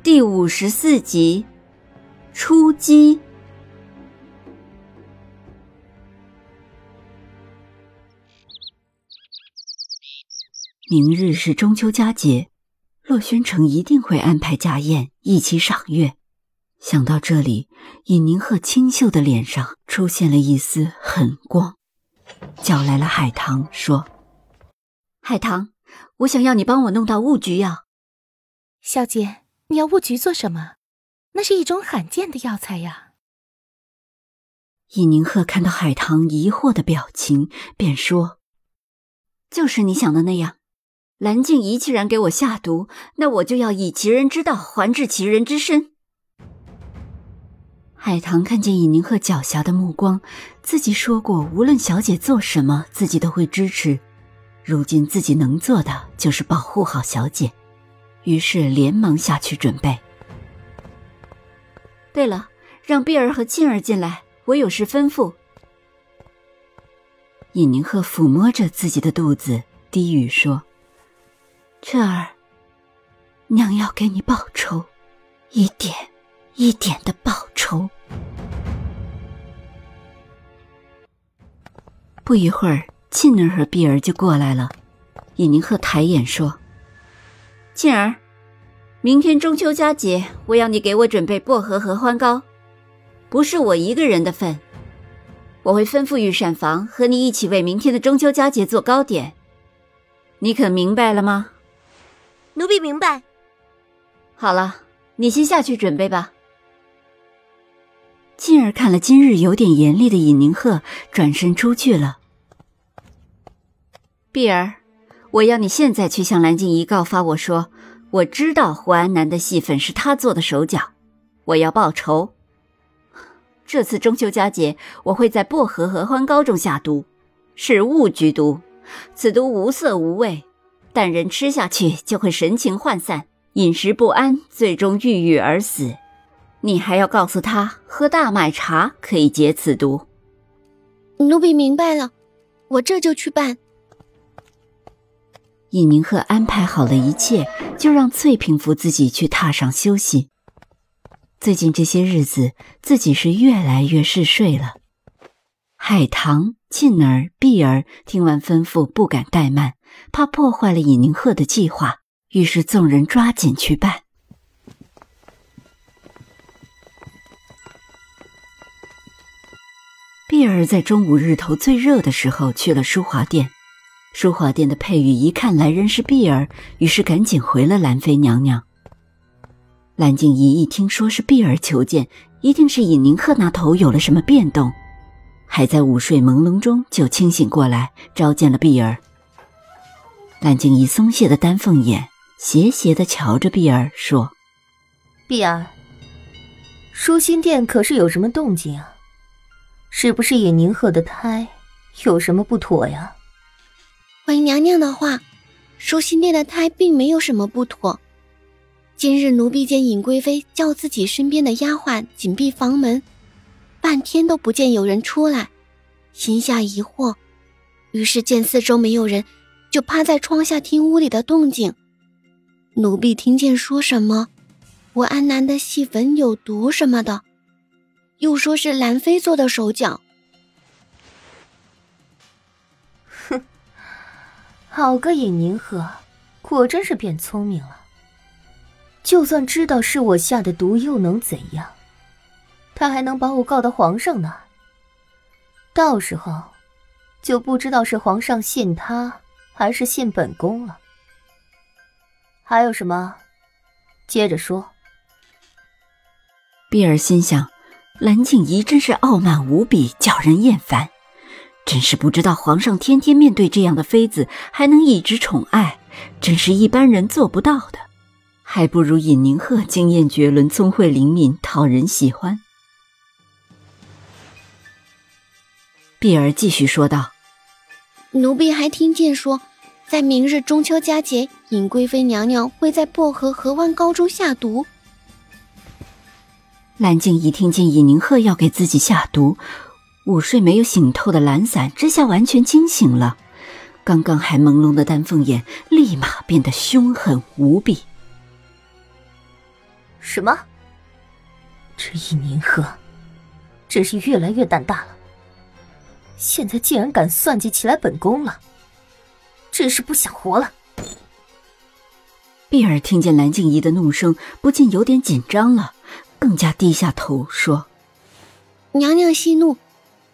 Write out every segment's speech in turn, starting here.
第54集，出击。明日是中秋佳节，洛轩城一定会安排家宴一起赏月。想到这里，尹宁鹤清秀的脸上出现了一丝狠光，叫来了海棠说：“海棠，我想要你帮我弄到雾菊药。”小姐，你要雾菊做什么？那是一种罕见的药材呀。尹宁鹤看到海棠疑惑的表情，便说：“就是你想的那样，蓝静怡既然给我下毒，那我就要以其人之道还治其人之身。”海棠看见尹宁鹤狡黠的目光，自己说过无论小姐做什么自己都会支持，如今自己能做的就是保护好小姐，于是连忙下去准备。对了，让碧儿和沁儿进来，我有事吩咐。尹宁鹤抚摸着自己的肚子，低语说：“彻儿，娘要给你报仇，一点一点的报仇。”不一会儿，沁儿和碧儿就过来了。尹宁鹤抬眼说：“沁儿，明天中秋佳节，我要你给我准备薄荷合欢糕，不是我一个人的份，我会吩咐御膳房和你一起为明天的中秋佳节做糕点，你可明白了吗？”“奴婢明白。”“好了，你先下去准备吧。”沁儿看了今日有点严厉的尹宁鹤，转身出去了。“碧儿，我要你现在去向蓝静怡告发我说，我知道胡安南的戏份是他做的手脚，我要报仇。这次中秋佳节，我会在薄荷合欢糕中下毒，是雾菊毒，此毒无色无味，但人吃下去就会神情涣散，饮食不安，最终郁郁而死。你还要告诉他，喝大麦茶可以解此毒。”“奴婢明白了，我这就去办。”尹宁鹤安排好了一切，就让翠平扶自己去榻上休息。最近这些日子，自己是越来越嗜睡了。海棠、沁儿、碧儿听完吩咐不敢怠慢，怕破坏了尹宁鹤的计划，于是众人抓紧去办。碧儿在中午日头最热的时候去了书华殿，书华殿的佩玉一看来人是碧儿，于是赶紧回了兰妃娘娘。蓝静怡一听说是碧儿求见，一定是尹宁鹤那头有了什么变动，还在午睡朦胧中就清醒过来，召见了碧儿。蓝静怡松懈的丹凤眼，斜斜地瞧着碧儿说：“碧儿，舒心殿可是有什么动静啊？是不是尹宁鹤的胎有什么不妥呀？”“回娘娘的话，舒心殿的胎并没有什么不妥。今日奴婢见尹贵妃叫自己身边的丫鬟紧闭房门，半天都不见有人出来，心下疑惑，于是见四周没有人，就趴在窗下听屋里的动静。奴婢听见说什么我安南的戏粉有毒什么的，又说是兰妃做的手脚。”“哼，好个尹宁鹤，果真是变聪明了。就算知道是我下的毒又能怎样？他还能把我告到皇上呢。到时候就不知道是皇上信他还是信本宫了。还有什么？接着说。”碧儿心想，蓝静怡真是傲慢无比，叫人厌烦，真是不知道皇上天天面对这样的妃子还能一直宠爱，真是一般人做不到的，还不如尹宁鹤经验绝伦，聪慧灵敏，讨人喜欢。碧儿继续说道：“奴婢还听见说，在明日中秋佳节，尹贵妃娘娘会在薄荷河湾高州下毒。”蓝静怡听见尹宁鹤要给自己下毒，午睡没有醒透的懒散之下完全惊醒了，刚刚还朦胧的丹凤眼立马变得凶狠无比。什么？这尹宁鹤真是越来越胆大了，现在竟然敢算计起来本宫了，真是不想活了。碧儿听见蓝静怡的怒声，不禁有点紧张了，更加低下头说：“娘娘息怒，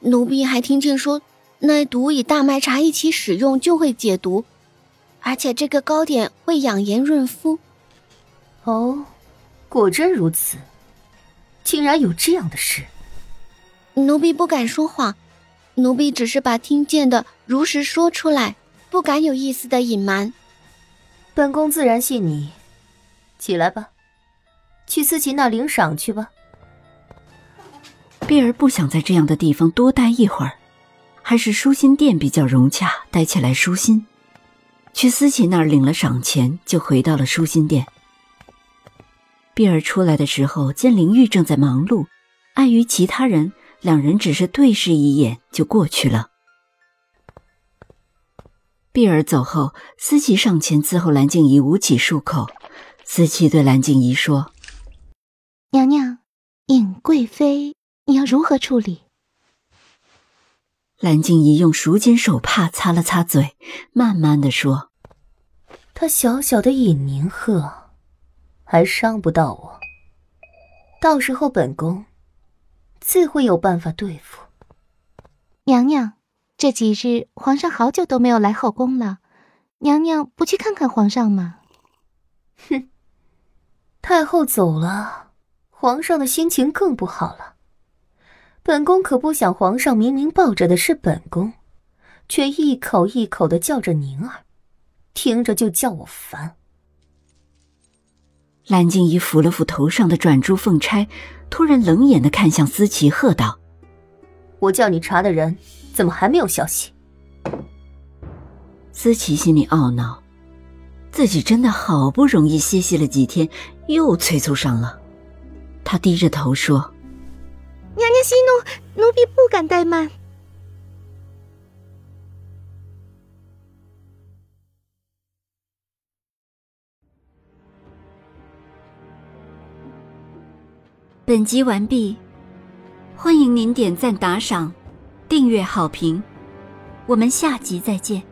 奴婢还听见说，那毒与大麦茶一起使用就会解毒，而且这个糕点会养颜润肤。”哦，果真如此，竟然有这样的事。奴婢不敢说谎，奴婢只是把听见的如实说出来，不敢有一丝的隐瞒。本宫自然信你，起来吧，去思琪那领赏去吧。碧儿不想在这样的地方多待一会儿，还是舒心殿比较融洽，待起来舒心。去思琪那儿领了赏钱，就回到了舒心殿。碧儿出来的时候，见林玉正在忙碌，碍于其他人，两人只是对视一眼就过去了。碧儿走后，思琪上前伺候蓝静怡捂起漱口。思琪对蓝静怡说：“娘娘，尹贵妃你要如何处理？”蓝静怡用赎金手帕擦了擦嘴，慢慢地说：“她小小的尹宁鹤还伤不到我，到时候本宫自会有办法对付。”娘娘，这几日皇上好久都没有来后宫了，娘娘不去看看皇上吗？哼，太后走了，皇上的心情更不好了。本宫可不想皇上明明抱着的是本宫，却一口一口地叫着宁儿，听着就叫我烦。蓝静怡抚了抚头上的转珠凤钗，突然冷眼地看向思琪，喝道：“我叫你查的人怎么还没有消息？”思琪心里懊恼，自己真的好不容易歇息了几天，又催促上了。她低着头说：“娘娘息怒，奴婢不敢怠慢。”本集完毕，欢迎您点赞打赏，订阅好评，我们下集再见。